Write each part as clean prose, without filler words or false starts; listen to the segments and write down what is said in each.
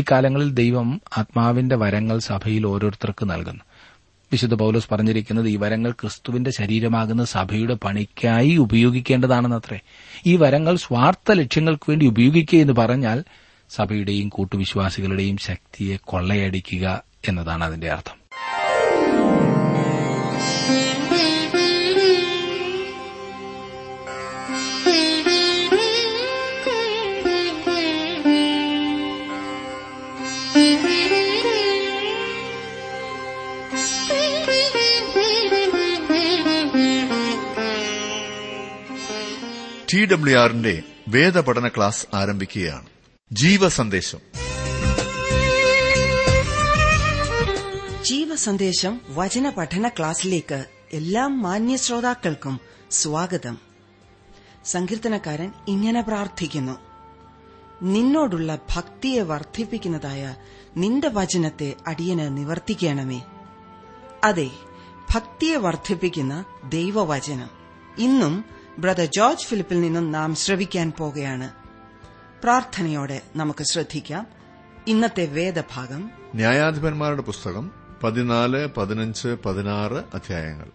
ഇക്കാലങ്ങളിൽ ദൈവം ആത്മാവിന്റെ വരങ്ങൾ സഭയിൽ ഓരോരുത്തർക്ക് നൽകുന്നു. വിശുദ്ധ പൌലോസ് പറഞ്ഞിരിക്കുന്നത് ഈ വരങ്ങൾ ക്രിസ്തുവിന്റെ ശരീരമാകുന്ന സഭയുടെ പണിക്കായി ഉപയോഗിക്കേണ്ടതാണെന്നത്രേ. ഈ വരങ്ങൾ സ്വാർത്ഥ ലക്ഷ്യങ്ങൾക്ക് വേണ്ടി ഉപയോഗിക്കുക എന്ന് പറഞ്ഞാൽ സഭയുടെയും കൂട്ടുവിശ്വാസികളുടെയും ശക്തിയെ കൊള്ളയടിക്കുക എന്നതാണ് അതിന്റെ അർത്ഥം. ടി ഡബ്ല്യു ആറിന്റെ വേദപഠന ക്ലാസ് ആരംഭിക്കുകയാണ്. ജീവസന്ദേശം. ജീവസന്ദേശം വചന പഠന ക്ലാസിലേക്ക് എല്ലാ മാന്യ ശ്രോതാക്കൾക്കും സ്വാഗതം. സങ്കീർത്തനക്കാരൻ ഇങ്ങനെ പ്രാർത്ഥിക്കുന്നു: നിന്നോടുള്ള ഭക്തിയെ വർദ്ധിപ്പിക്കുന്നതായ നിന്റെ വചനത്തെ അടിയന് നിവർത്തിക്കണമേ. അതെ, ഭക്തിയെ വർദ്ധിപ്പിക്കുന്ന ദൈവവചനം ഇന്നും ബ്രദർ ജോർജ് ഫിലിപ്പിൽ നിന്നും നാം ശ്രവിക്കാൻ പോകുകയാണ്. പ്രാർത്ഥനയോടെ നമുക്ക് ശ്രദ്ധിക്കാം. ഇന്നത്തെ വേദഭാഗം ന്യായാധിപന്മാരുടെ പുസ്തകം 14, 15, 16 അധ്യായങ്ങൾ.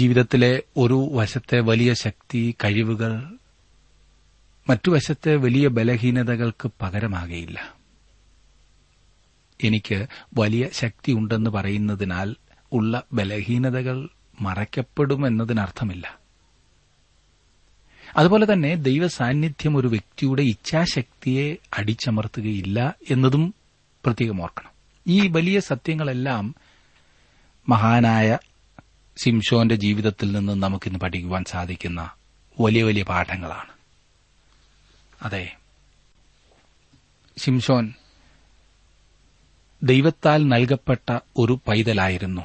ജീവിതത്തിലെ ഒരു വശത്തെ വലിയ ശക്തി, കഴിവുകൾ മറ്റു വശത്തെ വലിയ ബലഹീനതകൾക്ക് പകരമാകയില്ല. എനിക്ക് വലിയ ശക്തിയുണ്ടെന്ന് പറയുന്നതിനാൽ ഉള്ള ബലഹീനതകൾ മറയ്ക്കപ്പെടുമെന്നതിനർത്ഥമില്ല. അതുപോലെ തന്നെ ദൈവസാന്നിധ്യം ഒരു വ്യക്തിയുടെ ഇച്ഛാശക്തിയെ അടിച്ചമർത്തുകയില്ല എന്നതും പ്രത്യേകം ഓർക്കണം. ഈ വലിയ സത്യങ്ങളെല്ലാം മഹാനായ ശിംശോന്റെ ജീവിതത്തിൽ നിന്ന് നമുക്കിന്ന് പഠിക്കുവാൻ സാധിക്കുന്ന വലിയ വലിയ പാഠങ്ങളാണ്. അതെ, ശിംശോൻ ദൈവത്താൽ നൽകപ്പെട്ട ഒരു പൈതലായിരുന്നു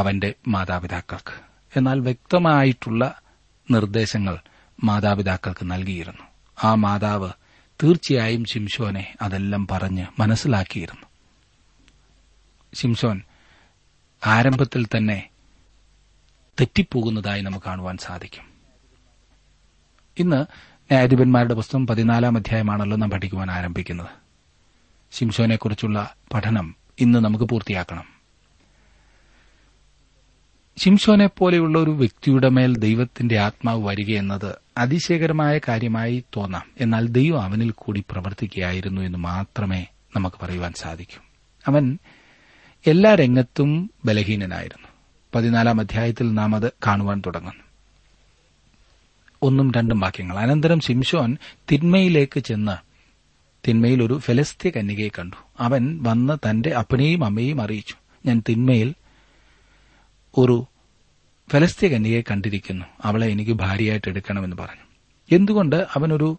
അവന്റെ മാതാപിതാക്കൾക്ക്. എന്നാൽ വ്യക്തമായിട്ടുള്ള നിർദ്ദേശങ്ങൾ മാതാപിതാക്കൾക്ക് നൽകിയിരുന്നു. ആ മാതാവ് തീർച്ചയായും ശിംശോനെ അതെല്ലാം പറഞ്ഞ് മനസ്സിലാക്കിയിരുന്നു. ശിംശോൻ ആരംഭത്തിൽ തന്നെ തെറ്റിപ്പോകുന്നതായി നമുക്ക് കാണുവാൻ സാധിക്കും. ഇന്ന് ന്യായാധിപന്മാരുടെ പുസ്തകം 14-ാം അധ്യായമാണല്ലോ നാം പഠിക്കുവാൻ ആരംഭിക്കുന്നത്. ശിംശോനെക്കുറിച്ചുള്ള പഠനം ഇന്ന് നമുക്ക് പൂർത്തിയാക്കണം. ശിംശോനെ പോലെയുള്ള ഒരു വ്യക്തിയുടെ മേൽ ദൈവത്തിന്റെ ആത്മാവ് വരികയെന്നത് അതിശയകരമായ കാര്യമായി തോന്നാം. എന്നാൽ ദൈവം അവനിൽ കൂടി പ്രവർത്തിക്കുകയായിരുന്നു എന്ന് മാത്രമേ നമുക്ക് പറയുവാൻ സാധിക്കൂ. അവൻ എല്ലാ രംഗത്തും ബലഹീനനായിരുന്നു. 14-ാം അധ്യായത്തിൽ നാം അത് കാണുവാൻ തുടങ്ങുന്നു. 1-2 വാക്യങ്ങൾ. അനന്തരം ശിംശോൻ തിന്മയിലേക്ക് ചെന്ന് തിന്മയിൽ ഒരു ഫെലിസ്ത്യ കന്യകയെ കണ്ടു. അവൻ വന്ന് തന്റെ അപ്പനെയും അമ്മയെയും അറിയിച്ചു, ഞാൻ തിന്മയിൽ ഒരു ഫെലിസ്ത്യ കന്യകയെ കണ്ടിരിക്കുന്നു, അവളെ എനിക്ക് ഭാര്യയായിട്ട് എടുക്കണമെന്ന് പറഞ്ഞു. എന്തുകൊണ്ട് അവനൊരു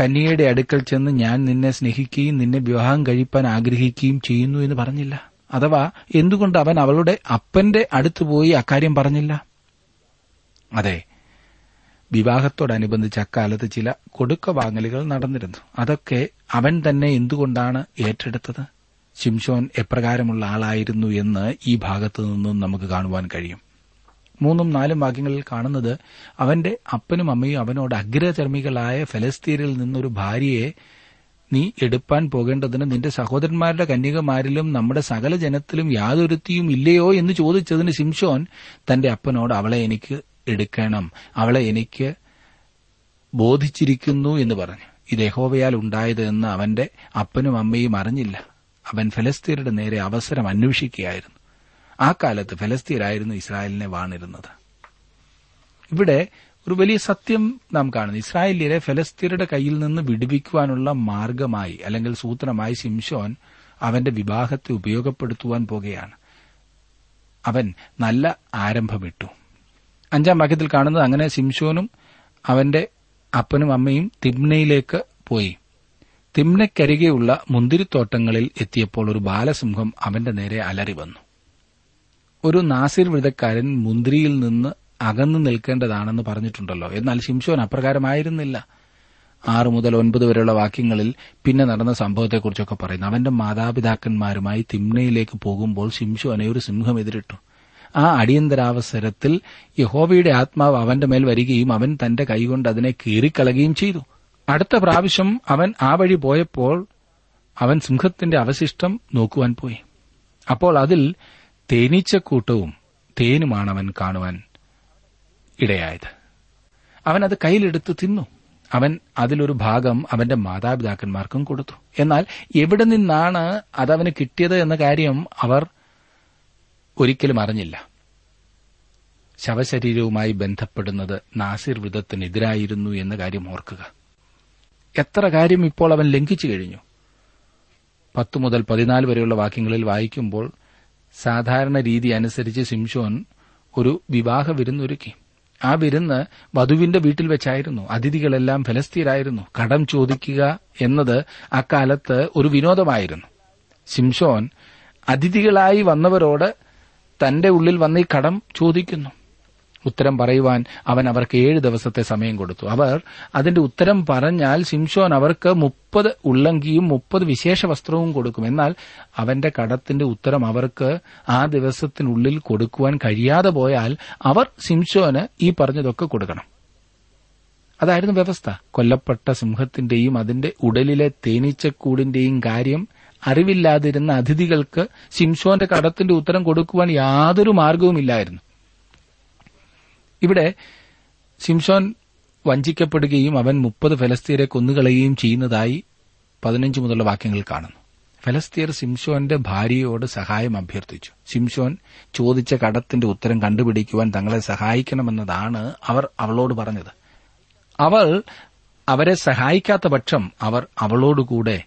കന്യകയുടെ അടുക്കൽ ചെന്ന് ഞാൻ നിന്നെ സ്നേഹിക്കുകയും നിന്നെ വിവാഹം കഴിപ്പാൻ ആഗ്രഹിക്കുകയും ചെയ്യുന്നു എന്ന് പറഞ്ഞില്ല? അഥവാ എന്തുകൊണ്ട് അവൻ അവളുടെ അപ്പന്റെ അടുത്തുപോയി അക്കാര്യം പറഞ്ഞില്ല? അതെ, വിവാഹത്തോടനുബന്ധിച്ച് അക്കാലത്ത് ചില കൊടുക്ക വാങ്ങലുകൾ നടന്നിരുന്നു. അതൊക്കെ അവൻ തന്നെ എന്തുകൊണ്ടാണ് ഏറ്റെടുത്തത്? ശിംശോൻ എപ്രകാരമുള്ള ആളായിരുന്നു എന്ന് ഈ ഭാഗത്തു നിന്നും നമുക്ക് കാണുവാൻ കഴിയും. 3-4 വാക്യങ്ങളിൽ കാണുന്നത്, അവന്റെ അപ്പനും അമ്മയും അവനോട് അഗ്രചർമ്മികളായ ഫലസ്തീനിൽ നിന്നൊരു ഭാര്യയെ നീ എടുപ്പാൻ പോകേണ്ടതിന് നിന്റെ സഹോദരന്മാരുടെ കന്യകമാരിലും നമ്മുടെ സകല ജനത്തിലും യാതൊരുത്തിയും ഇല്ലയോ എന്ന് ചോദിച്ചതിന് ശിംശോൻ തന്റെ അപ്പനോട് അവളെ എനിക്ക് എടുക്കണം, അവളെ എനിക്ക് ബോധിച്ചിരിക്കുന്നു എന്ന് പറഞ്ഞു. ഇത് യഹോവയാൽ ഉണ്ടായതെന്ന് അവന്റെ അപ്പനും അമ്മയും അറിഞ്ഞില്ല. അവൻ ഫലസ്തീനയുടെ നേരെ അവസരം അന്വേഷിക്കുകയായിരുന്നു. ആ കാലത്ത് ഫലസ്തീനായിരുന്നു ഇസ്രായേലിനെ വാണിരുന്നത്. ഇവിടെ ഒരു വലിയ സത്യം നാം കാണുന്നു. ഇസ്രായേലിയരെ ഫലസ്തീനയുടെ കയ്യിൽ നിന്ന് വിടുവിക്കുവാനുള്ള മാർഗമായി അല്ലെങ്കിൽ സൂത്രമായി ശിംശോൻ അവന്റെ വിവാഹത്തെ ഉപയോഗപ്പെടുത്തുവാൻ പോകുകയാണ്. അവൻ നല്ല ആരംഭമിട്ടു. 5-ാം വാക്യത്തിൽ കാണുന്നത്, അങ്ങനെ ശിംശോനും അവന്റെ അപ്പനും അമ്മയും തിമ്നയിലേക്ക് പോയി. തിമ്നക്കരികെയുള്ള മുന്തിരിത്തോട്ടങ്ങളിൽ എത്തിയപ്പോൾ ഒരു ബാലസിംഹം അവന്റെ നേരെ അലറി വന്നു. ഒരു നാസിർ വ്രതക്കാരൻ മുന്തിരിയിൽ നിന്ന് അകന്നു നിൽക്കേണ്ടതാണെന്ന് പറഞ്ഞിട്ടുണ്ടല്ലോ. എന്നാൽ ശിംശോൻ അപ്രകാരമായിരുന്നില്ല. 6 മുതൽ 9 വരെയുള്ള വാക്യങ്ങളിൽ പിന്നെ നടന്ന സംഭവത്തെക്കുറിച്ചൊക്കെ പറയുന്നു. അവന്റെ മാതാപിതാക്കന്മാരുമായി തിമ്നയിലേക്ക് പോകുമ്പോൾ ശിംശോനെ ഒരു സിംഹം എതിരിട്ടു. ആ അടിയന്തരാവസരത്തിൽ യഹോവയുടെ ആത്മാവ് അവന്റെ മേൽ വരികയും അവൻ തന്റെ കൈകൊണ്ട് അതിനെ കീറിക്കളയുകയും ചെയ്തു. അടുത്ത പ്രാവശ്യം അവൻ ആ വഴി പോയപ്പോൾ അവൻ സിംഹത്തിന്റെ അവശിഷ്ടം നോക്കുവാൻ പോയി. അപ്പോൾ അതിൽ തേനീച്ചക്കൂട്ടവും തേനുമാണ് അവൻ കാണുവാൻ ഇടയായത്. അവനത് കയ്യിലെടുത്ത് തിന്നു. അവൻ അതിലൊരു ഭാഗം അവന്റെ മാതാപിതാക്കന്മാർക്കും കൊടുത്തു. എന്നാൽ എവിടെ നിന്നാണ് അതവന് കിട്ടിയത് എന്ന കാര്യം അവർ ഒരിക്കലും അറിഞ്ഞില്ല. ശവശരീരവുമായി ബന്ധപ്പെടുന്നത് നാസിർ വ്രതത്തിനെതിരായിരുന്നു എന്ന കാര്യം ഓർക്കുക. എത്ര കാര്യം ഇപ്പോൾ അവൻ ലംഘിച്ചു കഴിഞ്ഞു. 10 മുതൽ 14 വരെയുള്ള വാക്യങ്ങളിൽ വായിക്കുമ്പോൾ സാധാരണ രീതി അനുസരിച്ച് ശിംശോൻ ഒരു വിവാഹ വിരുന്നൊരുക്കി. ആ വിരുന്ന് വധുവിന്റെ വീട്ടിൽ വെച്ചായിരുന്നു. അതിഥികളെല്ലാം ഫലസ്തീനായിരുന്നു. കടം ചോദിക്കുക എന്നത് അക്കാലത്ത് ഒരു വിനോദമായിരുന്നു. ശിംശോൻ അതിഥികളായി വന്നവരോട് തന്റെ ഉള്ളിൽ വന്ന് ഈ കടം ചോദിക്കുന്നു. ഉത്തരം പറയുവാൻ അവൻ അവർക്ക് 7 ദിവസത്തെ സമയം കൊടുത്തു. അവർ അതിന്റെ ഉത്തരം പറഞ്ഞാൽ ശിംശോൻ അവർക്ക് 30 ഉള്ളങ്കിയും 30 വിശേഷ വസ്ത്രവും കൊടുക്കും. എന്നാൽ അവന്റെ കടത്തിന്റെ ഉത്തരം അവർക്ക് ആ ദിവസത്തിനുള്ളിൽ കൊടുക്കുവാൻ കഴിയാതെ പോയാൽ അവർ ശിംശോന് ഈ പറഞ്ഞതൊക്കെ കൊടുക്കണം. അതായിരുന്നു വ്യവസ്ഥ. കൊല്ലപ്പെട്ട സിംഹത്തിന്റെയും അതിന്റെ ഉടലിലെ തേനീച്ചക്കൂടിന്റെയും കാര്യം അറിവില്ലാതിരുന്ന അതിഥികൾക്ക് ശിംശോന്റെ കടത്തിന്റെ ഉത്തരം കൊടുക്കുവാൻ യാതൊരു മാർഗവുമില്ലായിരുന്നു. ഇവിടെ ശിംശോൻ വഞ്ചിക്കപ്പെടുകയും അവൻ 30 ഫലസ്തീയരെ കൊന്നുകളയുകയും ചെയ്യുന്നതായി 15 മുതലുള്ള വാക്യങ്ങൾ കാണുന്നു. ഫലസ്തീയർ ശിംശോന്റെ ഭാര്യയോട് സഹായം അഭ്യർത്ഥിച്ചു. ശിംശോൻ ചോദിച്ച കടത്തിന്റെ ഉത്തരം കണ്ടുപിടിക്കുവാൻ തങ്ങളെ സഹായിക്കണമെന്നതാണ് അവർ അവളോട് പറഞ്ഞത്. അവൾ അവരെ സഹായിക്കാത്ത പക്ഷം അവർ അവളോടുകൂടെ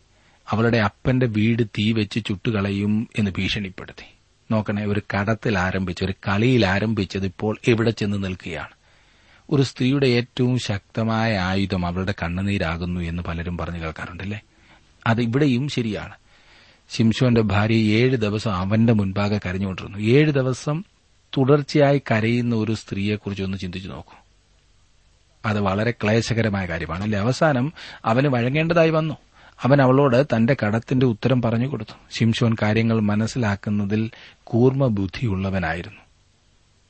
അവളുടെ അപ്പന്റെ വീട് തീവെച്ച് ചുട്ടുകളയും എന്ന് ഭീഷണിപ്പെടുത്തി. നോക്കണേ, ഒരു കടത്തിൽ ആരംഭിച്ച്, ഒരു കളിയിൽ ആരംഭിച്ചത് ഇപ്പോൾ എവിടെ ചെന്ന് നിൽക്കുകയാണ്. ഒരു സ്ത്രീയുടെ ഏറ്റവും ശക്തമായ ആയുധം അവളുടെ കണ്ണുനീരാകുന്നു എന്ന് പലരും പറഞ്ഞു കേൾക്കാറുണ്ടല്ലേ. അത് ഇവിടെയും ശരിയാണ്. ശിംശോന്റെ ഭാര്യ 7 ദിവസം അവന്റെ മുൻപാകെ കരഞ്ഞുകൊണ്ടിരുന്നു. 7 ദിവസം തുടർച്ചയായി കരയുന്ന ഒരു സ്ത്രീയെക്കുറിച്ച് ഒന്ന് ചിന്തിച്ചു നോക്കൂ. അത് വളരെ ക്ലേശകരമായ കാര്യമാണ് അല്ലെ. അവസാനം അവന് വഴങ്ങേണ്ടതായി വന്നു. അവൻ അവളോട് തന്റെ കടത്തിന്റെ ഉത്തരം പറഞ്ഞു കൊടുത്തു. ശിംശോൻ കാര്യങ്ങൾ മനസ്സിലാക്കുന്നതിൽ കൂർമ്മ ബുദ്ധിയുള്ളവനായിരുന്നു.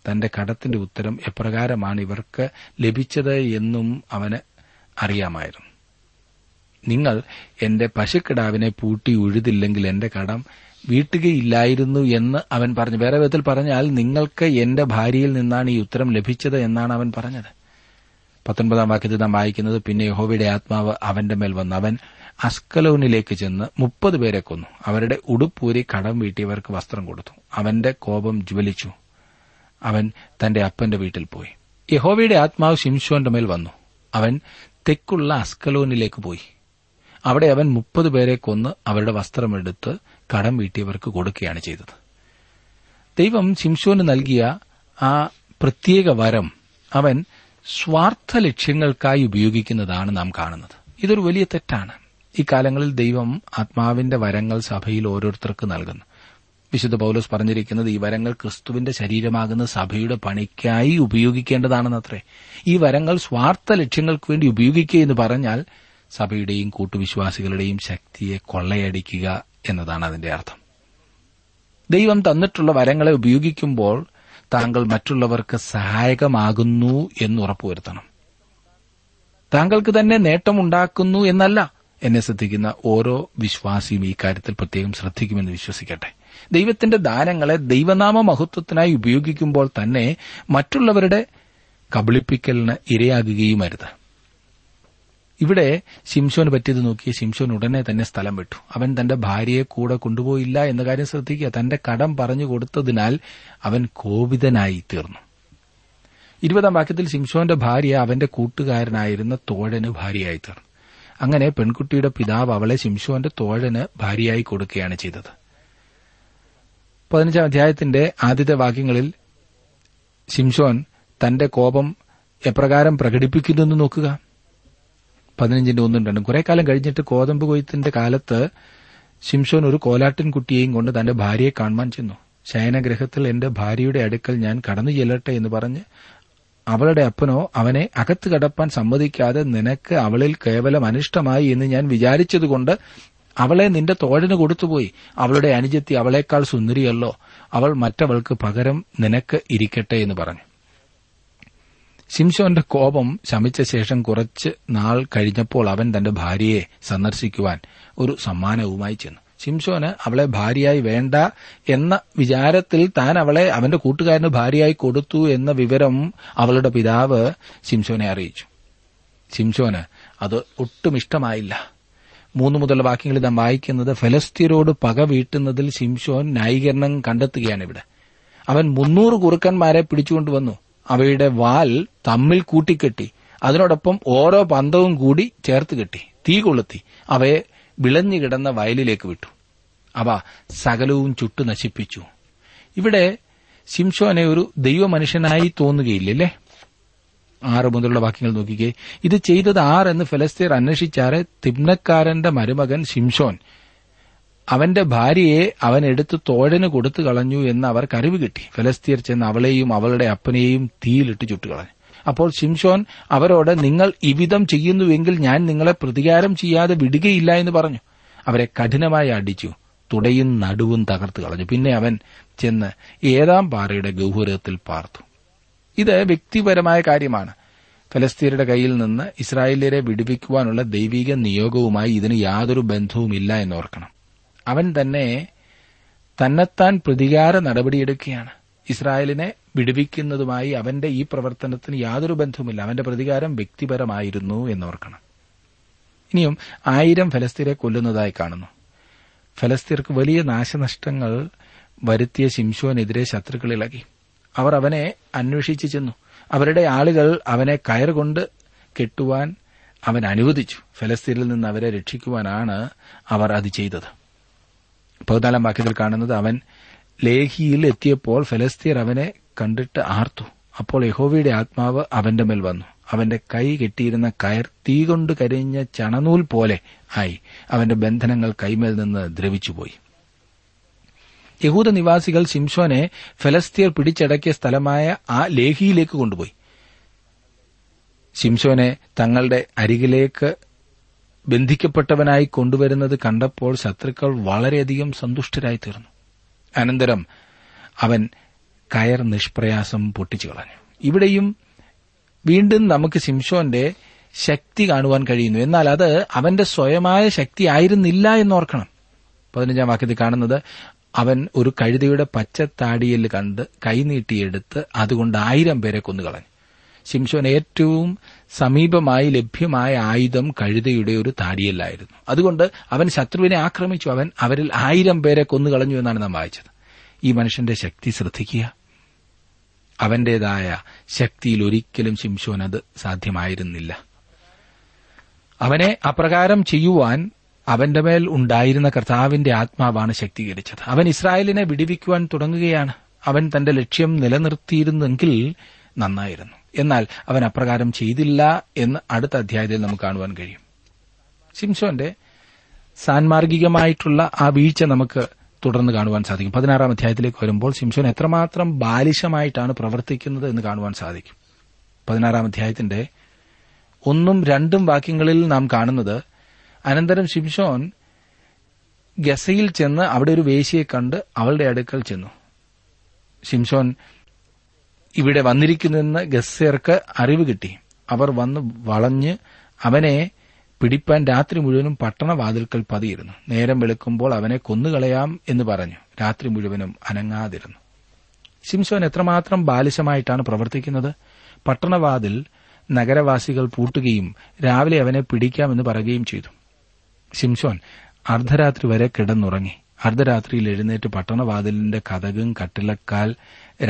തന്റെ കടത്തിന്റെ ഉത്തരം എപ്രകാരമാണ് ഇവർക്ക് ലഭിച്ചത് എന്നും അവന് അറിയാമായിരുന്നു. നിങ്ങൾ എന്റെ പശുക്കിടാവിനെ പൂട്ടി ഉഴുതില്ലെങ്കിൽ എന്റെ കടം വീട്ടുകയില്ലായിരുന്നു എന്ന് അവൻ പറഞ്ഞു. വേറെ വിധത്തിൽ പറഞ്ഞാൽ നിങ്ങൾക്ക് എന്റെ ഭാര്യയിൽ നിന്നാണ് ഈ ഉത്തരം ലഭിച്ചത് എന്നാണ് അവൻ പറഞ്ഞത്. 19-ാം വാക്യത്തിൽ നാം വായിക്കുന്നത്, പിന്നെ യഹോവയുടെ ആത്മാവ് അവന്റെ മേൽ വന്നു. അവൻ അസ്കലോനിലേക്ക് ചെന്ന് 30 പേരെ കൊന്നു. അവരുടെ ഉടുപ്പൂരി കടം വീട്ടിയവർക്ക് വസ്ത്രം കൊടുത്തു. അവന്റെ കോപം ജ്വലിച്ചു. അവൻ തന്റെ അപ്പന്റെ വീട്ടിൽ പോയി. യഹോവയുടെ ആത്മാവ് ശിംശോന്റെ മേൽ വന്നു. അവൻ തെക്കുള്ള അസ്കലോനിലേക്ക് പോയി. അവിടെ അവൻ 30 പേരെ കൊന്ന് അവരുടെ വസ്ത്രമെടുത്ത് കടം വീട്ടിയവർക്ക് കൊടുക്കുകയാണ് ചെയ്തത്. ദൈവം ശിംശോന് നൽകിയ ആ പ്രത്യേക വരം അവൻ സ്വാർത്ഥ ലക്ഷ്യങ്ങൾക്കായി ഉപയോഗിക്കുന്നതാണ് നാം കാണുന്നത്. ഇതൊരു വലിയ തെറ്റാണ്. ഇക്കാലങ്ങളിൽ ദൈവം ആത്മാവിന്റെ വരങ്ങൾ സഭയിൽ ഓരോരുത്തർക്ക് നൽകുന്നു. വിശുദ്ധ പൌലോസ് പറഞ്ഞിരിക്കുന്നത് ഈ വരങ്ങൾ ക്രിസ്തുവിന്റെ ശരീരമാകുന്ന സഭയുടെ പണിക്കായി ഉപയോഗിക്കേണ്ടതാണെന്നത്രേ. ഈ വരങ്ങൾ സ്വാർത്ഥ ലക്ഷ്യങ്ങൾക്ക് വേണ്ടി ഉപയോഗിക്കുക എന്ന് പറഞ്ഞാൽ സഭയുടെയും കൂട്ടുവിശ്വാസികളുടെയും ശക്തിയെ കൊള്ളയടിക്കുക എന്നതാണ് അതിന്റെ അർത്ഥം. ദൈവം തന്നിട്ടുള്ള വരങ്ങളെ ഉപയോഗിക്കുമ്പോൾ താങ്കൾ മറ്റുള്ളവർക്ക് സഹായകമാകുന്നു എന്ന് ഉറപ്പുവരുത്തണം. താങ്കൾക്ക് തന്നെ നേട്ടമുണ്ടാക്കുന്നു എന്നല്ല. എന്നെ ശ്രദ്ധിക്കുന്ന ഓരോ വിശ്വാസിയും ഈ കാര്യത്തിൽ പ്രത്യേകം ശ്രദ്ധിക്കുമെന്ന് വിശ്വസിക്കട്ടെ. ദൈവത്തിന്റെ ദാനങ്ങളെ ദൈവനാമ മഹത്വത്തിനായി ഉപയോഗിക്കുമ്പോൾ തന്നെ മറ്റുള്ളവരുടെ കബളിപ്പിക്കലിന് ഇരയാകുകയും അരുത്. ഇവിടെ ശിംശോന് പറ്റിയത് നോക്കി. ശിംശോൻ ഉടനെ തന്നെ സ്ഥലം വിട്ടു. അവൻ തന്റെ ഭാര്യയെ കൂടെ കൊണ്ടുപോയില്ല എന്ന കാര്യം ശ്രദ്ധിക്കുക. തന്റെ കടം പറഞ്ഞു കൊടുത്തതിനാൽ അവൻ കോപിതനായി തീർന്നു. 20-ാം വാക്യത്തിൽ ശിംശോന്റെ ഭാര്യ അവന്റെ കൂട്ടുകാരനായിരുന്ന തോഴന് ഭാര്യയായി തീർന്നു. അങ്ങനെ പെൺകുട്ടിയുടെ പിതാവ് അവളെ ശിംശോന്റെ തോഴന് ഭാര്യയായി കൊടുക്കുകയാണ് ചെയ്തത്. 15-ാം അധ്യായത്തിന്റെ ആദ്യത്തെ വാക്യങ്ങളിൽ ശിംശോൻ തന്റെ കോപം എപ്രകാരം പ്രകടിപ്പിക്കുന്നുവെന്ന് നോക്കുക. 15-ന്റെ 1-2. കുറെ കാലം കഴിഞ്ഞിട്ട് കോതമ്പ് കൊയ്ത്തിന്റെ കാലത്ത് ശിംശോൻ ഒരു കോലാട്ടിൻകുട്ടിയെയും കൊണ്ട് തന്റെ ഭാര്യയെ കാണുവാൻ ചെന്നു. ശയനഗ്രഹത്തിൽ എന്റെ ഭാര്യയുടെ അടുക്കൽ ഞാൻ കടന്നു ചെല്ലട്ടെ എന്ന് പറഞ്ഞ് അവളുടെ അപ്പനോ അവനെ അകത്ത് കടപ്പാൻ സമ്മതിക്കാതെ, നിനക്ക് അവളിൽ കേവലം അനിഷ്ടമായി എന്ന് ഞാൻ വിചാരിച്ചതുകൊണ്ട് അവളെ നിന്റെ തോഴന് കൊടുത്തുപോയി. അവളുടെ അനുജത്തി അവളേക്കാൾ സുന്ദരിയല്ലോ. അവൾ മറ്റവൾക്ക് പകരം നിനക്ക് ഇരിക്കട്ടെ എന്ന് പറഞ്ഞു. ശിംശോന്റെ കോപം ശമിച്ച ശേഷം കുറച്ച് നാൾ കഴിഞ്ഞപ്പോൾ അവൻ തന്റെ ഭാര്യയെ സന്ദർശിക്കുവാൻ ഒരു സമ്മാനവുമായി ചെന്നു. ശിംശോന് അവളെ ഭാര്യയായി വേണ്ട എന്ന വിചാരത്തിൽ താൻ അവളെ അവന്റെ കൂട്ടുകാരന് ഭാര്യയായി കൊടുത്തു എന്ന വിവരം അവളുടെ പിതാവ് ശിംശോനെ അറിയിച്ചു. ശിംശോന് അത് ഒട്ടും ഇഷ്ടമായില്ല. 3 മുതൽ വാക്യങ്ങൾ ഇതാ വായിക്കുന്നത്. ഫെലസ്തീനോട് പക വീട്ടുന്നതിൽ ശിംശോൻ ന്യായീകരണം കണ്ടെത്തുകയാണ് ഇവിടെ. അവൻ 300 കുറുക്കന്മാരെ പിടിച്ചുകൊണ്ടുവന്നു. അവയുടെ വാൽ തമ്മിൽ കൂട്ടിക്കെട്ടി, അതിനോടൊപ്പം ഓരോ പന്തവും കൂടി ചേർത്ത് കെട്ടി. തീ കൊളുത്തി അവയെ വിളഞ്ഞുകിടന്ന വയലിലേക്ക് വിട്ടു. അവ സകലവും ചുട്ടു നശിപ്പിച്ചു. ഇവിടെ ശിംശോനെ ഒരു ദൈവമനുഷ്യനായി തോന്നുകയില്ലല്ലേ? 6 മുതലുള്ള വാക്യങ്ങൾ നോക്കിക്കേ. ഇത് ചെയ്തത് ആർ എന്ന് ഫെലസ്തീർ അന്വേഷിച്ചാരെ തിബ്നക്കാരന്റെ മരുമകൻ ശിംശോൻ അവന്റെ ഭാര്യയെ അവൻ എടുത്ത് തോഴന് കൊടുത്തു കളഞ്ഞു എന്ന് അവർക്ക് അറിവ് കിട്ടി. ഫെലസ്തീർ ചെന്ന് അവളെയും അവളുടെ അപ്പനെയും തീയിലിട്ട് ചുട്ടുകളഞ്ഞു. അപ്പോൾ ശിംശോൻ അവരോട്, നിങ്ങൾ ഇവിധം ചെയ്യുന്നുവെങ്കിൽ ഞാൻ നിങ്ങളെ പ്രതികാരം ചെയ്യാതെ വിടുകയില്ല എന്ന് പറഞ്ഞു. അവരെ കഠിനമായി അടിച്ചു, തുടയും നടുവും തകർത്ത് കളഞ്ഞു. പിന്നെ അവൻ ചെന്ന് ഏതാം പാറയുടെ ഗഹ്വരത്തിൽ പാർത്തു. ഇത് വ്യക്തിപരമായ കാര്യമാണ്. ഫലസ്തീനയുടെ കയ്യിൽ നിന്ന് ഇസ്രായേലിയരെ വിടുവിക്കുവാനുള്ള ദൈവിക നിയോഗവുമായി ഇതിന് യാതൊരു ബന്ധവുമില്ല എന്നോർക്കണം. അവൻ തന്നെ തന്നെത്താൻ പ്രതികാര നടപടിയെടുക്കുകയാണ്. ഇസ്രായേലിനെ വിടുവിക്കുന്നതുമായി അവന്റെ ഈ പ്രവർത്തനത്തിന് യാതൊരു ബന്ധവുമില്ല. അവന്റെ പ്രതികാരം വ്യക്തിപരമായിരുന്നു എന്നോർക്കണം. ഇനിയും 1000 ഫലസ്തീനെ കൊല്ലുന്നതായി കാണുന്നു. ഫലസ്തീർക്ക് വലിയ നാശനഷ്ടങ്ങൾ വരുത്തിയ ശിംശോനെതിരെ ശത്രുക്കൾ ഇളകി. അവർ അവനെ അന്വേഷിച്ചു ചെന്നു. അവരുടെ ആളുകൾ അവനെ കയറുകൊണ്ട് കെട്ടുവാൻ അവൻ അനുവദിച്ചു. ഫലസ്തീനിൽ നിന്ന് അവരെ രക്ഷിക്കുവാനാണ് അവർ അത് ചെയ്തത്. 14 വാക്യത്തിൽ കാണുന്നത്, അവൻ ലേഹിയിൽ എത്തിയപ്പോൾ ഫലസ്തീർ അവനെ കണ്ടിട്ട് ആർത്തു. അപ്പോൾ യഹോവയുടെ ആത്മാവ് അവന്റെ മേൽ വന്നു. അവന്റെ കൈ കെട്ടിയിരുന്ന കയർ തീ കൊണ്ട് കരിഞ്ഞ ചണനൂൽ പോലെ ആയി. അവന്റെ ബന്ധനങ്ങൾ കൈമേൽ നിന്ന് ദ്രവിച്ചുപോയി. യഹൂദ നിവാസികൾ ശിംശോനെ ഫലസ്തീർ പിടിച്ചടക്കിയ സ്ഥലമായ ആ ലേഹിയിലേക്ക് കൊണ്ടുപോയി. ശിംശോനെ തങ്ങളുടെ അരികിലേക്ക് ബന്ധിക്കപ്പെട്ടവനായി കൊണ്ടുവരുന്നത് കണ്ടപ്പോൾ ശത്രുക്കൾ വളരെയധികം സന്തുഷ്ടരായി തീർന്നു. അനന്തരം അവൻ കയർ നിഷ്പ്രയാസം പൊട്ടിച്ചു കളഞ്ഞു. ഇവിടെയും വീണ്ടും നമുക്ക് ശിംശോന്റെ ശക്തി കാണുവാൻ കഴിയുന്നു. എന്നാൽ അത് അവന്റെ സ്വയമായ ശക്തി ആയിരുന്നില്ല എന്നോർക്കണം. 15 വാക്യത്തിൽ കാണുന്നത്, അവൻ ഒരു കഴുതയുടെ പച്ചത്താടിയിൽ കണ്ട് കൈനീട്ടിയെടുത്ത് അതുകൊണ്ട് 1000 പേരെ കൊന്നുകളഞ്ഞു. ശിംശോൻ ഏറ്റവും സമീപമായി ലഭ്യമായ ആയുധം കഴുതയുടെ ഒരു താടിയല്ലായിരുന്നു. അതുകൊണ്ട് അവൻ ശത്രുവിനെ ആക്രമിച്ചു. അവൻ അവരിൽ 1000 പേരെ കൊന്നുകളഞ്ഞു എന്നാണ് നാം വായിച്ചത്. ഈ മനുഷ്യന്റെ ശക്തി ശ്രദ്ധിക്കുക. അവന്റേതായ ശക്തിയിൽ ഒരിക്കലും ശിംശോൻ അത് സാധ്യമായിരുന്നില്ല. അവനെ അപ്രകാരം ചെയ്യുവാൻ അവന്റെ മേൽ ഉണ്ടായിരുന്ന കർത്താവിന്റെ ആത്മാവാണ് ശക്തീകരിച്ചത്. അവൻ ഇസ്രായേലിനെ വിടുവിക്കുവാൻ തുടങ്ങുകയാണ്. അവൻ തന്റെ ലക്ഷ്യം നിലനിർത്തിയിരുന്നെങ്കിൽ നന്നായിരുന്നു. എന്നാൽ അവൻ അപ്രകാരം ചെയ്തില്ല എന്ന് അടുത്ത അധ്യായത്തിൽ നമുക്ക് കാണുവാൻ കഴിയും. ശിംശോന്റെ സാന്മാർഗികമായിട്ടുള്ള ആ വീഴ്ച നമുക്ക് തുടർന്ന് കാണുവാൻ സാധിക്കും. 16 അധ്യായത്തിലേക്ക് വരുമ്പോൾ ശിംശോൻ എത്രമാത്രം ബാലിശമായിട്ടാണ് പ്രവർത്തിക്കുന്നത് എന്ന് കാണുവാൻ സാധിക്കും. 16 അധ്യായത്തിന്റെ 1-2 വാക്യങ്ങളിൽ നാം കാണുന്നത്, അനന്തരം ശിംശോൻ ഗസയിൽ ചെന്ന് അവിടെ ഒരു വേശ്യയെ കണ്ട് അവളുടെ അടുക്കൽ ചെന്നു. ശിംശോൻ ഇവിടെ വന്നിരിക്കുന്നെന്ന് ഗസ്യർക്ക് അറിവ് കിട്ടി. അവർ വന്ന് വളഞ്ഞ് അവനെ പിടിപ്പാൻ രാത്രി മുഴുവനും പട്ടണവാതിൽക്കൽ പതിയിരുന്നു. നേരം വെളുക്കുമ്പോൾ അവനെ കൊന്നുകളയാം എന്ന് പറഞ്ഞു. രാത്രി മുഴുവനും അനങ്ങാതിരുന്നു. ശിംശോൻ എത്രമാത്രം ബാലിശമായിട്ടാണ് പ്രവർത്തിക്കുന്നത്! പട്ടണവാതിൽ നഗരവാസികൾ പൂട്ടുകയും രാവിലെ അവനെ പിടിക്കാമെന്ന് പറയുകയും ചെയ്തു. ശിംശോൻ അർദ്ധരാത്രി വരെ കിടന്നുറങ്ങി. അർദ്ധരാത്രിയിൽ എഴുന്നേറ്റ് പട്ടണവാതിലിന്റെ കതകും കട്ടിലക്കാൽ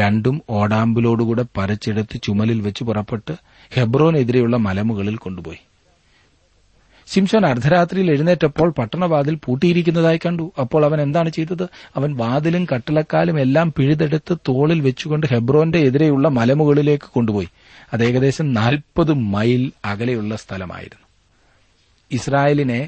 2 ഓടാമ്പലോടുകൂടെ പറിച്ചെടുത്ത് ചുമലിൽ വെച്ച് പുറപ്പെട്ട് ഹെബ്രോനെതിരെയുള്ള മലമുകളിൽ കൊണ്ടുപോയി. ശിംശോൻ അർദ്ധരാത്രിയിൽ എഴുന്നേറ്റപ്പോൾ പട്ടണവാതിൽ പൂട്ടിയിരിക്കുന്നതായി കണ്ടു. അപ്പോൾ അവൻ എന്താണ് ചെയ്തത്? അവൻ വാതിലും കട്ടിലക്കാലും എല്ലാം പിഴുതെടുത്ത് തോളിൽ വെച്ചുകൊണ്ട് ഹെബ്രോന്റെ എതിരെയുള്ള മലമുകളിലേക്ക് കൊണ്ടുപോയി. അത് ഏകദേശം 40 മൈൽ അകലെയുള്ള സ്ഥലമായിരുന്നു. ഇസ്രായേലിനെ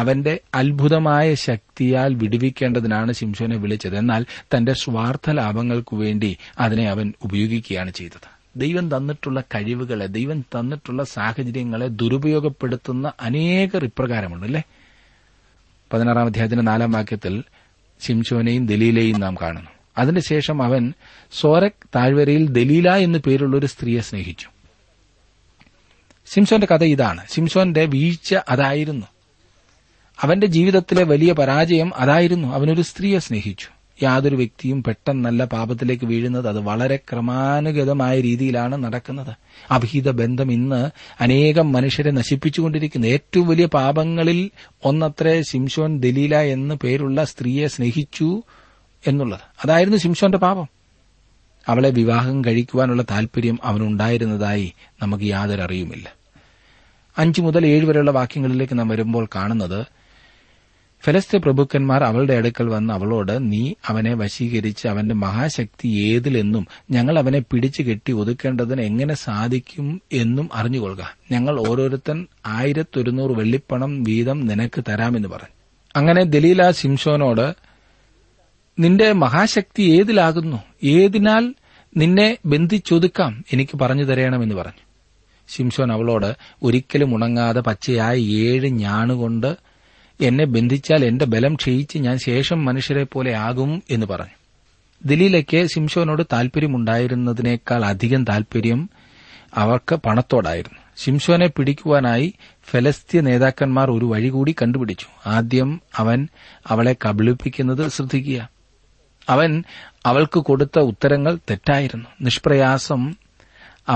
അവന്റെ അത്ഭുതമായ ശക്തിയാൽ വിടുവിക്കേണ്ടതിനാണ് ശിംശോനെ വിളിച്ചത്. എന്നാൽ തന്റെ സ്വാർത്ഥ ലാഭങ്ങൾക്കുവേണ്ടി അതിനെ അവൻ ഉപയോഗിക്കുകയാണ് ചെയ്തത്. ദൈവം തന്നിട്ടുള്ള കഴിവുകളെ, ദൈവം തന്നിട്ടുള്ള സാഹചര്യങ്ങളെ ദുരുപയോഗപ്പെടുത്തുന്ന അനേകർ ഇപ്രകാരമുണ്ട് അല്ലേ. 16-ാം അധ്യായത്തിന്റെ 4-ാം വാക്യത്തിൽ ശിംശോനെയും ദലീലയും നാം കാണുന്നു. അതിനുശേഷം അവൻ സോരക് താഴ്വരയിൽ ദലീല എന്നു പേരുള്ള ഒരു സ്ത്രീയെ സ്നേഹിച്ചു. ശിംശോന്റെ കഥ ഇതാണ്. ശിംശോന്റെ വീഴ്ച അതായിരുന്നു. അവന്റെ ജീവിതത്തിലെ വലിയ പരാജയം അതായിരുന്നു. അവനൊരു സ്ത്രീയെ സ്നേഹിച്ചു. യാതൊരു വ്യക്തിയും പെട്ടെന്നല്ല പാപത്തിലേക്ക് വീഴുന്നത്. അത് വളരെ ക്രമാനുഗതമായ രീതിയിലാണ് നടക്കുന്നത്. അഭിഹിത ബന്ധം ഇന്ന് അനേകം മനുഷ്യരെ നശിപ്പിച്ചുകൊണ്ടിരിക്കുന്നു. ഏറ്റവും വലിയ പാപങ്ങളിൽ ഒന്നത്രേ ശിംശോൻ ദലീല എന്ന് പേരുള്ള സ്ത്രീയെ സ്നേഹിച്ചു എന്നുള്ളത്. അതായിരുന്നു ശിംശോന്റെ പാപം. അവളെ വിവാഹം കഴിക്കുവാനുള്ള താൽപര്യം അവനുണ്ടായിരുന്നതായി നമുക്ക് യാതൊരു അറിയുമില്ല. 5 മുതൽ 7 വരെയുള്ള വാക്യങ്ങളിലേക്ക് നാം വരുമ്പോൾ കാണുന്നത്, ഫെലിസ്ത്യ പ്രഭുക്കന്മാർ അവളുടെ അടുക്കൽ വന്ന് അവളോട്, നീ അവനെ വശീകരിച്ച് അവന്റെ മഹാശക്തി ഏതിലെന്നും ഞങ്ങൾ അവനെ പിടിച്ചു കെട്ടി ഒതുക്കേണ്ടതിന് എങ്ങനെ സാധിക്കും എന്നും അറിഞ്ഞുകൊള്ളുക. ഞങ്ങൾ ഓരോരുത്തൻ 1100 വെള്ളിപ്പണം വീതം നിനക്ക് തരാമെന്ന് പറഞ്ഞു. അങ്ങനെ ദലീല ശിംശോനോട്, നിന്റെ മഹാശക്തി ഏതിലാകുന്നു, ഏതിനാൽ നിന്നെ ബന്ധിച്ചൊതുക്കാം, എനിക്ക് പറഞ്ഞു തരണമെന്ന് പറഞ്ഞു. ശിംശോൻ അവളോട്, ഒരിക്കലും ഉണങ്ങാതെ പച്ചയായ 7 ഞാണുകൊണ്ട് എന്നെ ബന്ധിച്ചാൽ എന്റെ ബലം ക്ഷയിച്ച് ഞാൻ ശേഷം മനുഷ്യരെ പോലെ ആകും എന്ന് പറഞ്ഞു. ദലീലയ്ക്ക് ശിംശോനോട് താൽപര്യമുണ്ടായിരുന്നതിനേക്കാൾ അധികം താൽപര്യം അവർക്ക് പണത്തോടായിരുന്നു. ശിംശോനെ പിടിക്കുവാനായി ഫെലിസ്ത്യ നേതാക്കന്മാർ ഒരു വഴി കൂടി കണ്ടുപിടിച്ചു. ആദ്യം അവൻ അവളെ കബളിപ്പിക്കുന്നത് ശ്രദ്ധിക്കുക. അവൻ അവൾക്ക് കൊടുത്ത ഉത്തരങ്ങൾ തെറ്റായിരുന്നു. നിഷ്പ്രയാസം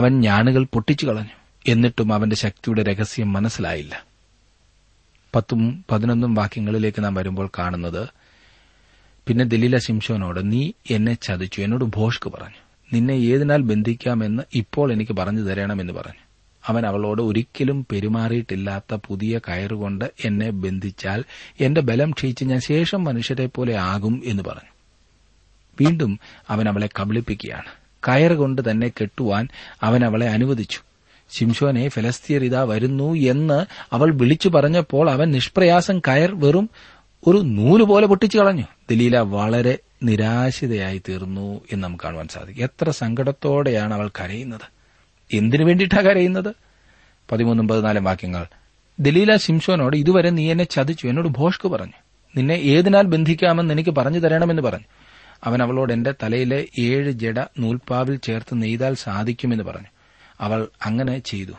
അവൻ ഞാണുകൾ പൊട്ടിച്ചു കളഞ്ഞു. എന്നിട്ടും അവന്റെ ശക്തിയുടെ രഹസ്യം മനസ്സിലായില്ല. 10-11 വാക്യങ്ങളിലേക്ക് നാം വരുമ്പോൾ കാണുന്നത്, പിന്നെ ദലീല ശിംശോനോട്, നീ എന്നെ ചതിച്ചു, എന്നോട് ഭോഷ്ക് പറഞ്ഞു, നിന്നെ ഏതിനാൽ ബന്ധിക്കാമെന്ന് ഇപ്പോൾ എനിക്ക് പറഞ്ഞു തരണമെന്ന് പറഞ്ഞു. അവൻ അവളോട്, ഒരിക്കലും പെരുമാറിയിട്ടില്ലാത്ത പുതിയ കയറുകൊണ്ട് എന്നെ ബന്ധിച്ചാൽ എന്റെ ബലം ക്ഷയിച്ച് ഞാൻ ശേഷം മനുഷ്യരെ പോലെ ആകും എന്ന് പറഞ്ഞു. വീണ്ടും അവൻ അവളെ കബളിപ്പിക്കുകയാണ്. കയറുകൊണ്ട് തന്നെ കെട്ടുവാൻ അവൻ അവളെ അനുവദിച്ചു. ശിംശോനെ ഫെലിസ്ത്യർ ഇതാ വരുന്നു എന്ന് അവൾ വിളിച്ചു പറഞ്ഞപ്പോൾ അവൻ നിഷ്പ്രയാസം കയർ വെറും ഒരു നൂലുപോലെ പൊട്ടിച്ചു കളഞ്ഞു. ദലീല വളരെ നിരാശിതയായി തീർന്നു എന്ന് നമുക്ക് കാണുവാൻ സാധിക്കും. എത്ര സങ്കടത്തോടെയാണ് അവൾ കരയുന്നത്. എന്തിനു വേണ്ടിയിട്ടാണ് കരയുന്നത്? 13-14 വാക്യങ്ങൾ. ദലീല ശിംശോനോട്, ഇതുവരെ നീ എന്നെ ചതിച്ചു, എന്നോട് ഭോഷ്ക് പറഞ്ഞു, നിന്നെ ഏതിനാൽ ബന്ധിക്കാമെന്ന് എനിക്ക് പറഞ്ഞു തരണമെന്ന് പറഞ്ഞു. അവൻ അവളോട്, എന്റെ തലയിലെ 7 ജട നൂൽപ്പാവിൽ ചേർത്ത് നെയ്താൽ സാധിക്കുമെന്ന് പറഞ്ഞു. അവൾ അങ്ങനെ ചെയ്തു.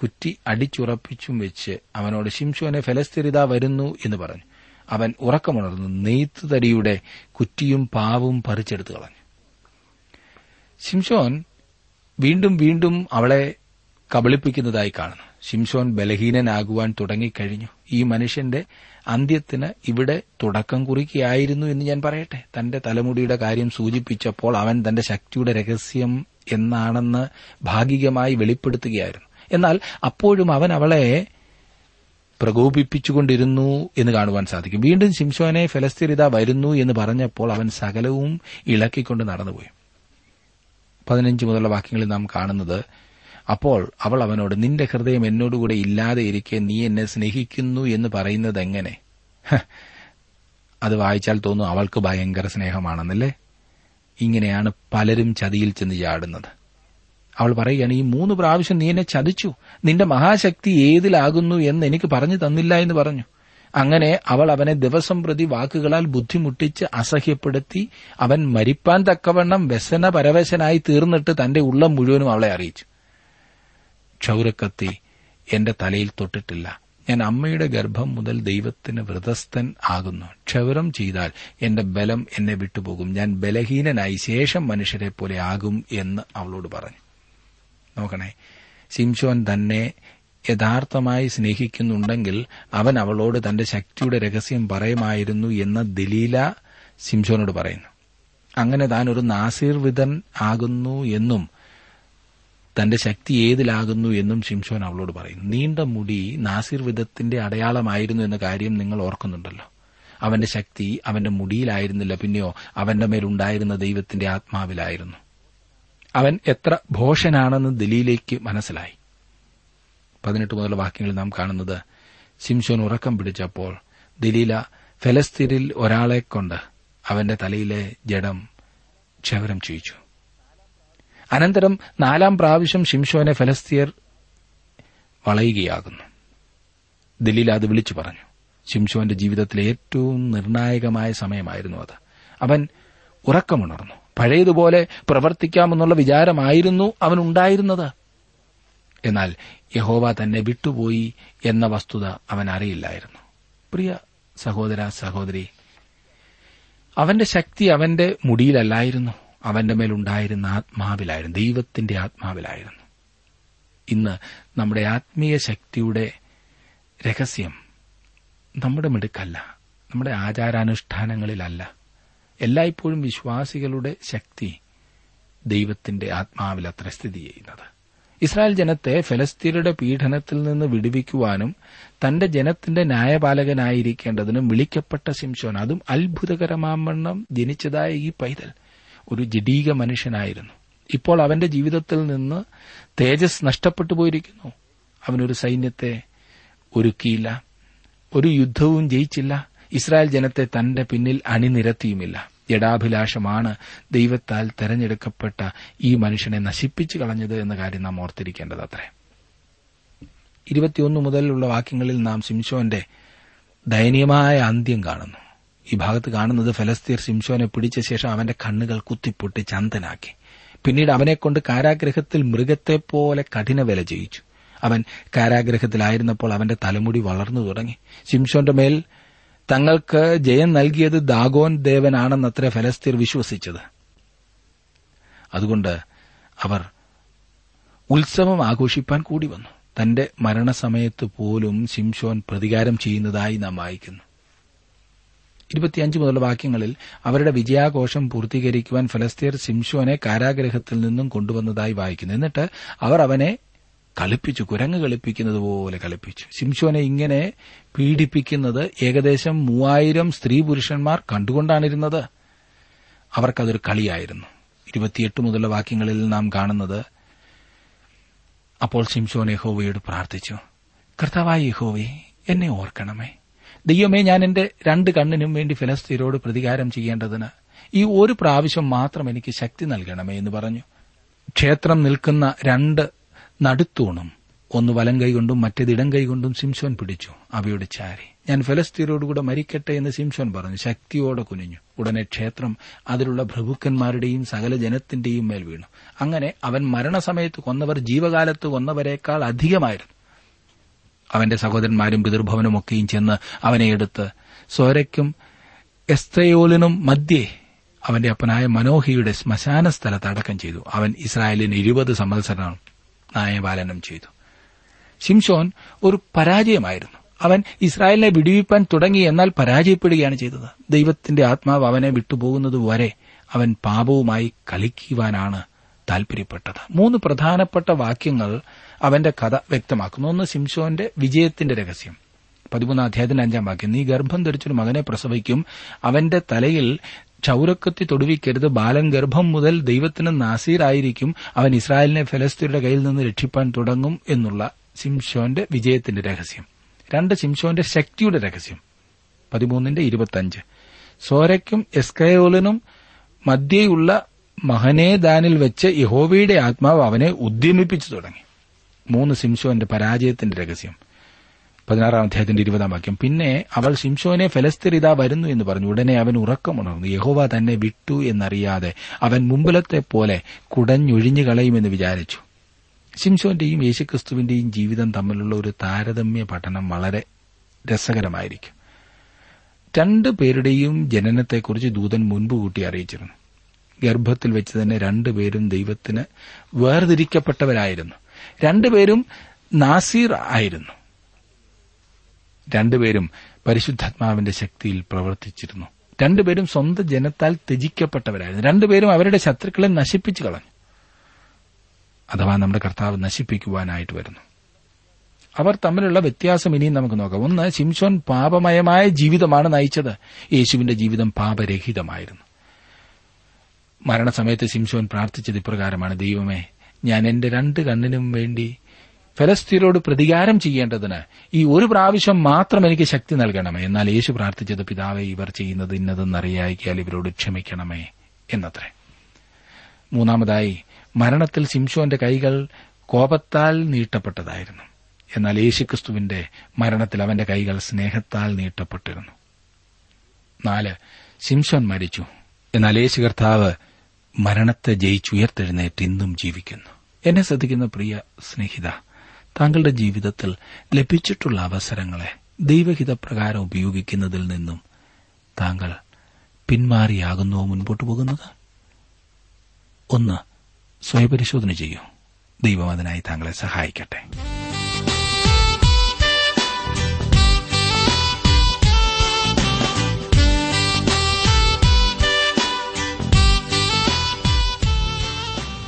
കുറ്റി അടിച്ചുറപ്പിച്ചും വെച്ച് അവനോട്, ശിംശോനെ ഫെലിസ്ത്യരിത വരുന്നു എന്ന് പറഞ്ഞു. അവൻ ഉറക്കമുണർന്നു നെയ്ത്ത് തടിയുടെ കുറ്റിയും പാവും പറിച്ചെടുത്തു കളഞ്ഞു. ശിംശോൻ വീണ്ടും വീണ്ടും അവളെ കബളിപ്പിക്കുന്നതായി കാണുന്നു. ശിംശോൻ ബലഹീനനാകുവാൻ തുടങ്ങിക്കഴിഞ്ഞു. ഈ മനുഷ്യന്റെ അന്ത്യത്തിന് ഇവിടെ തുടക്കം കുറിക്കുകയായിരുന്നു എന്ന് ഞാൻ പറയട്ടെ. തന്റെ തലമുടിയുടെ കാര്യം സൂചിപ്പിച്ചപ്പോൾ അവൻ തന്റെ ശക്തിയുടെ രഹസ്യം എന്നാണെന്ന് ഭാഗികമായി വെളിപ്പെടുത്തുകയായിരുന്നു. എന്നാൽ അപ്പോഴും അവൻ അവളെ പ്രകോപിപ്പിച്ചുകൊണ്ടിരുന്നു എന്ന് കാണുവാൻ സാധിക്കും. വീണ്ടും ശിംശോനെ ഫെലിസ്ത്യരിത വരുന്നു എന്ന് പറഞ്ഞപ്പോൾ അവൻ സകലവും ഇളക്കിക്കൊണ്ട് നടന്നുപോയി. 15 മുതലുള്ള വാക്യങ്ങളിൽ നാം കാണുന്നത്, അപ്പോൾ അവൾ അവനോട്, നിന്റെ ഹൃദയം എന്നോടുകൂടെ ഇല്ലാതെ ഇരിക്കെ നീ എന്നെ സ്നേഹിക്കുന്നു എന്ന് പറയുന്നത് എങ്ങനെ? അത് വായിച്ചാൽ തോന്നും അവൾക്ക് ഭയങ്കര സ്നേഹമാണെന്നല്ലേ. ഇങ്ങനെയാണ് പലരും ചതിയിൽ ചെന്ന് ചാടുന്നത്. അവൾ പറയുകയാണ്, ഈ 3 പ്രാവശ്യം നീ എന്നെ ചതിച്ചു, നിന്റെ മഹാശക്തി ഏതിലാകുന്നു എന്ന് എനിക്ക് പറഞ്ഞു തന്നില്ല എന്ന് പറഞ്ഞു. അങ്ങനെ അവൾ അവനെ ദിവസം പ്രതി വാക്കുകളാൽ ബുദ്ധിമുട്ടിച്ച് അസഹ്യപ്പെടുത്തി. അവൻ മരിപ്പാൻ തക്കവണ്ണം വ്യസന പരവശനായി തീർന്നിട്ട് തന്റെ ഉള്ളം മുഴുവനും അവളെ അറിയിച്ചു. ക്ഷൗരക്കത്തി എന്റെ തലയിൽ തൊട്ടിട്ടില്ല. ഞാൻ അമ്മയുടെ ഗർഭം മുതൽ ദൈവത്തിന് വ്രതസ്ഥൻ ആകുന്നു. ക്ഷൗരം ചെയ്താൽ എന്റെ ബലം എന്നെ വിട്ടുപോകും. ഞാൻ ബലഹീനനായി ശേഷം മനുഷ്യരെ പോലെ ആകും എന്ന് അവളോട് പറഞ്ഞു. നോക്കണേ, ശിംശോൻ തന്നെ യഥാർത്ഥമായി സ്നേഹിക്കുന്നുണ്ടെങ്കിൽ അവൻ അവളോട് തന്റെ ശക്തിയുടെ രഹസ്യം പറയുമായിരുന്നു എന്ന് ദലീല ശിംശോനോട് പറയുന്നു. അങ്ങനെ താൻ ഒരു നാസീർവിധൻ ആകുന്നു എന്നും തന്റെ ശക്തി ഏതിലാകുന്നു എന്നും ശിംശോൻ അവളോട് പറയുന്നു. നീണ്ട മുടി നാസിർവിധത്തിന്റെ അടയാളമായിരുന്നു എന്ന കാര്യം നിങ്ങൾ ഓർക്കുന്നുണ്ടല്ലോ. അവന്റെ ശക്തി അവന്റെ മുടിയിലായിരുന്നില്ല, പിന്നെയോ അവന്റെ മേലുണ്ടായിരുന്ന ദൈവത്തിന്റെ ആത്മാവിലായിരുന്നു. അവൻ എത്ര ഭോഷനാണെന്ന് ദലീലയ്ക്ക് മനസ്സിലായി. 18 മുതലുള്ള വാക്യങ്ങളിൽ നാം കാണുന്നത്, ശിംശോൻ ഉറക്കം പിടിച്ചപ്പോൾ ദലീല ഫെലിസ്ത്യരിൽ ഒരാളെ കൊണ്ട് അവന്റെ തലയിലെ ജഡം ക്ഷവരം ചെയ്യിച്ചു. അനന്തരം 4-ാം പ്രാവശ്യം ശിംശോനെ ഫലസ്തീയർ വളയുകയാകുന്നു. ദലീലാ അത് വിളിച്ചു പറഞ്ഞു. ശിംശോന്റെ ജീവിതത്തിലെ ഏറ്റവും നിർണായകമായ സമയമായിരുന്നു അത്. അവൻ ഉറക്കമുണർന്നു. പഴയതുപോലെ പ്രവർത്തിക്കാമെന്നുള്ള വിചാരമായിരുന്നു അവനുണ്ടായിരുന്നത്. എന്നാൽ യഹോവ തന്നെ വിട്ടുപോയി എന്ന വസ്തുത അവൻ അറിയില്ലായിരുന്നു. പ്രിയ സഹോദര സഹോദരി, അവന്റെ ശക്തി അവന്റെ മുടിയിലല്ലായിരുന്നു, അവന്റെ മേലുണ്ടായിരുന്ന ആത്മാവിലായിരുന്നു, ദൈവത്തിന്റെ ആത്മാവിലായിരുന്നു. ഇന്ന് നമ്മുടെ ആത്മീയ ശക്തിയുടെ രഹസ്യം നമ്മുടെ മിടുക്കല്ല, നമ്മുടെ ആചാരാനുഷ്ഠാനങ്ങളിലല്ല. എല്ലായ്പ്പോഴും വിശ്വാസികളുടെ ശക്തി ദൈവത്തിന്റെ ആത്മാവിലത്ര സ്ഥിതി ചെയ്യുന്നത്. ഇസ്രായേൽ ജനത്തെ ഫലസ്തീനയുടെ പീഡനത്തിൽ നിന്ന് വിടുവിക്കുവാനും തന്റെ ജനത്തിന്റെ ന്യായപാലകനായിരിക്കേണ്ടതിനും വിളിക്കപ്പെട്ട ശിംശോൻ, അതും അത്ഭുതകരമാവണ്ണം ജനിച്ചതായ ഈ പൈതൽ ഒരു ജഡീക മനുഷ്യനായിരുന്നു. ഇപ്പോൾ അവന്റെ ജീവിതത്തിൽ നിന്ന് തേജസ് നഷ്ടപ്പെട്ടു പോയിരിക്കുന്നു. അവനൊരു സൈന്യത്തെ ഒരുക്കിയില്ല, ഒരു യുദ്ധവും ജയിച്ചില്ല, ഇസ്രായേൽ ജനത്തെ തന്റെ പിന്നിൽ അണിനിരത്തിയുമില്ല. ജഡാഭിലാഷമാണ് ദൈവത്താൽ തെരഞ്ഞെടുക്കപ്പെട്ട ഈ മനുഷ്യനെ നശിപ്പിച്ചു കളഞ്ഞത് എന്ന കാര്യം നാം ഓർത്തിരിക്കേണ്ടത് അത്രേ. 21 മുതലുള്ള വാക്യങ്ങളിൽ നാം ശിംശോന്റെ ദയനീയമായ അന്ത്യം കാണുന്നു. ഈ ഭാഗത്ത് കാണുന്നത്, ഫലസ്തീർ ശിംശോനെ പിടിച്ച ശേഷം അവന്റെ കണ്ണുകൾ കുത്തിപ്പൊട്ടി ചന്തനാക്കി. പിന്നീട് അവനെക്കൊണ്ട് കാരാഗ്രഹത്തിൽ മൃഗത്തെപ്പോലെ കഠിനവേല ചെയ്യിച്ചു. അവൻ കാരാഗ്രഹത്തിലായിരുന്നപ്പോൾ അവന്റെ തലമുടി വളർന്നു തുടങ്ങി. ശിംശോന്റെ മേൽ തങ്ങൾക്ക് ജയം നൽകിയത് ദാഗോൻ ദേവനാണെന്നത്ര ഫലസ്തീർ വിശ്വസിച്ചത്. അതുകൊണ്ട് അവർ ഉത്സവം ആഘോഷിപ്പാൻ കൂടി വന്നു. തന്റെ മരണസമയത്ത് പോലും ശിംശോൻ പ്രതികാരം ചെയ്യുന്നതായി നാം വായിക്കുന്നു. 25 മുതലുള്ള വാക്യങ്ങളിൽ അവരുടെ വിജയാഘോഷം പൂർത്തീകരിക്കുവാൻ ഫലസ്തീർ ശിംശോനെ കാരാഗ്രഹത്തിൽ നിന്നും കൊണ്ടുവന്നതായി വായിക്കുന്നു. എന്നിട്ട് അവർ അവനെ കളിപ്പിച്ചു, കുരങ്ങ് കളിപ്പിക്കുന്നത് പോലെ കളിപ്പിച്ചു. ശിംശോനെ ഇങ്ങനെ പീഡിപ്പിക്കുന്നത് ഏകദേശം 3000 സ്ത്രീ പുരുഷന്മാർ കണ്ടുകൊണ്ടാണിരുന്നത്. അവർക്കതൊരു കളിയായിരുന്നു. 28 മുതലുള്ള വാക്യങ്ങളിൽ നാം കാണുന്നത്, അപ്പോൾ ശിംശോൻ യഹോവയോട് പ്രാർത്ഥിച്ചു, കർത്താവായ യഹോവേ, എന്നെ ഓർക്കണമേ. ദൈവമേ, ഞാൻ എന്റെ 2 കണ്ണിനും വേണ്ടി ഫിലിസ്ത്യരോട് പ്രതികാരം ചെയ്യേണ്ടതിന് ഈ ഒരു പ്രാവശ്യം മാത്രം എനിക്ക് ശക്തി നൽകണമേ എന്ന് പറഞ്ഞു. ക്ഷേത്രം നിൽക്കുന്ന 2 നടുത്തൂണും, ഒന്ന് വലം കൈകൊണ്ടും മറ്റേത് ഇടം കൈകൊണ്ടും ശിംശോൻ പിടിച്ചു അവയോട് ചാരി. ഞാൻ ഫലസ്തീനോടുകൂടെ മരിക്കട്ടെ എന്ന് ശിംശോൻ പറഞ്ഞു ശക്തിയോടെ കുനിഞ്ഞു. ഉടനെ ക്ഷേത്രം അതിലുള്ള പ്രഭുക്കന്മാരുടെയും സകല ജനത്തിന്റെയും മേൽ വീണു. അങ്ങനെ അവൻ മരണസമയത്ത് കൊന്നവർ ജീവകാലത്ത് കൊന്നവരെക്കാൾ അധികമായിരുന്നു. അവന്റെ സഹോദരന്മാരും പിതൃഭവനുമൊക്കെയും ചെന്ന് അവനെ എടുത്ത് സോരയ്ക്കും എസ്തയോലിനും മധ്യേ അവന്റെ അപ്പനായ മനോഹിയുടെ ശ്മശാന സ്ഥലത്ത് അടക്കം ചെയ്തു. അവൻ ഇസ്രായേലിന് 20 സംവത്സരം ന്യായപാലനം ചെയ്തു. ശിംശോൻ ഒരു പരാജയമായിരുന്നു. അവൻ ഇസ്രായേലിനെ വിടുവിപ്പാൻ തുടങ്ങി, എന്നാൽ പരാജയപ്പെടുകയാണ് ചെയ്തത്. ദൈവത്തിന്റെ ആത്മാവ് അവനെ വിട്ടുപോകുന്നതുവരെ അവൻ പാപവുമായി കളിക്കുവാനാണ് താൽപര്യപ്പെട്ടത്. 3 പ്രധാനപ്പെട്ട വാക്യങ്ങൾ അവന്റെ കഥ വ്യക്തമാക്കുന്നു. ഒന്ന്, ശിംശോന്റെ വിജയത്തിന്റെ രഹസ്യം. 13-ാം അധ്യായത്തിന്റെ 5-ാം വാക്യം, നീ ഗർഭം ധരിച്ചൊരു മകനെ പ്രസവിക്കും, അവന്റെ തലയിൽ ക്ഷൌരക്കത്തി തൊടുവിക്കരുത്, ബാലൻ ഗർഭം മുതൽ ദൈവത്തിന് നാസീറായിരിക്കും, അവൻ ഇസ്രായേലിനെ ഫലസ്തീനയുടെ കയ്യിൽ നിന്ന് രക്ഷിപ്പാൻ തുടങ്ങും എന്നുള്ള ശിംശോന്റെ വിജയത്തിന്റെ രഹസ്യം. 2, ശിംശോന്റെ ശക്തിയുടെ രഹസ്യം. 13:25, സോരയ്ക്കും എസ്കയോലിനും മധ്യേയുള്ള മഹനേദാനിൽ വെച്ച് യഹോവയുടെ ആത്മാവ് അവനെ ഉദ്യമിപ്പിച്ചു തുടങ്ങി. 3, ശിംശോന്റെ പരാജയത്തിന്റെ രഹസ്യം. 16-ാം അധ്യായത്തിന്റെ 20-ാം വാക്യം, പിന്നെ അവൾ ശിംശോനെ ഫലസ്തീരിതാ വരുന്നു എന്ന് പറഞ്ഞു. ഉടനെ അവൻ ഉറക്കമുണർന്നു. യഹോവ തന്നെ വിട്ടു എന്നറിയാതെ അവൻ മുമ്പിലത്തെ പോലെ കുടഞ്ഞൊഴിഞ്ഞു കളയുമെന്ന് വിചാരിച്ചു. ശിംശോന്റെയും യേശുക്രിസ്തുവിന്റെയും ജീവിതം തമ്മിലുള്ള ഒരു താരതമ്യ പഠനം വളരെ രസകരമായിരിക്കും. 2 പേരുടെയും ജനനത്തെക്കുറിച്ച് ദൂതൻ മുൻപ് കൂട്ടി അറിയിച്ചിരുന്നു. ഗർഭത്തിൽ വെച്ച് തന്നെ 2 പേരും ദൈവത്തിന് വേർതിരിക്കപ്പെട്ടവരായിരുന്നു. 2 പേരും നാസീർ ആയിരുന്നു. 2 പേരും പരിശുദ്ധാത്മാവിന്റെ ശക്തിയിൽ പ്രവർത്തിച്ചിരുന്നു. 2 പേരും സ്വന്തം ജനത്താൽ ത്യജിക്കപ്പെട്ടവരായിരുന്നു. 2 പേരും അവരുടെ ശത്രുക്കളെ നശിപ്പിച്ചു കളഞ്ഞു, അഥവാ നമ്മുടെ കർത്താവ് നശിപ്പിക്കുവാനായിട്ട് വരുന്നു. അവർ തമ്മിലുള്ള വ്യത്യാസം ഇനിയും നമുക്ക് നോക്കാം. 1, ശിംശോൻ പാപമയമായ ജീവിതമാണ് നയിച്ചത്. യേശുവിന്റെ ജീവിതം പാപരഹിതമായിരുന്നു. മരണസമയത്ത് ശിംശോൻ പ്രാർത്ഥിച്ചത് ഇപ്രകാരമാണ്, ദൈവമേ, ഞാൻ എന്റെ 2 കണ്ണിനും വേണ്ടി ഫലസ്തീനോട് പ്രതികാരം ചെയ്യേണ്ടതിന് ഈ ഒരു പ്രാവശ്യം മാത്രം എനിക്ക് ശക്തി നൽകണമേ. എന്നാൽ യേശു പ്രാർത്ഥിച്ചത്, പിതാവേ, ഇവർ ചെയ്യുന്നത് ഇന്നതെന്നറിയായിക്കാൽ ഇവരോട് ക്ഷമിക്കണമേ എന്നത്രേ. 3, മരണത്തിൽ ശിംശോന്റെ കൈകൾ കോപത്താൽ നീട്ടപ്പെട്ടതായിരുന്നു. എന്നാൽ യേശുക്രിസ്തുവിന്റെ മരണത്തിൽ അവന്റെ കൈകൾ സ്നേഹത്താൽ നീട്ടപ്പെട്ടിരുന്നു. 4, ശിംശോൻ മരിച്ചു, എന്നാൽ യേശു കർത്താവ് മരണത്തെ ജയിച്ചുയർത്തെഴുന്നേറ്റ് ഇന്നും ജീവിക്കുന്നു. എന്നെ ശ്രദ്ധിക്കുന്ന പ്രിയ സ്നേഹിത, താങ്കളുടെ ജീവിതത്തിൽ ലഭിച്ചിട്ടുള്ള അവസരങ്ങളെ ദൈവഹിതപ്രകാരം ഉപയോഗിക്കുന്നതിൽ നിന്നും താങ്കൾ പിന്മാറിയാകുന്നുവോ മുൻപോട്ടു പോകുന്നത്? ഒന്ന്, സ്വയപരിശോധന ചെയ്യൂ. ദൈവം അതിനായി താങ്കളെ സഹായിക്കട്ടെ.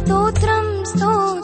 സ്തോത്രം സ്തോത്രം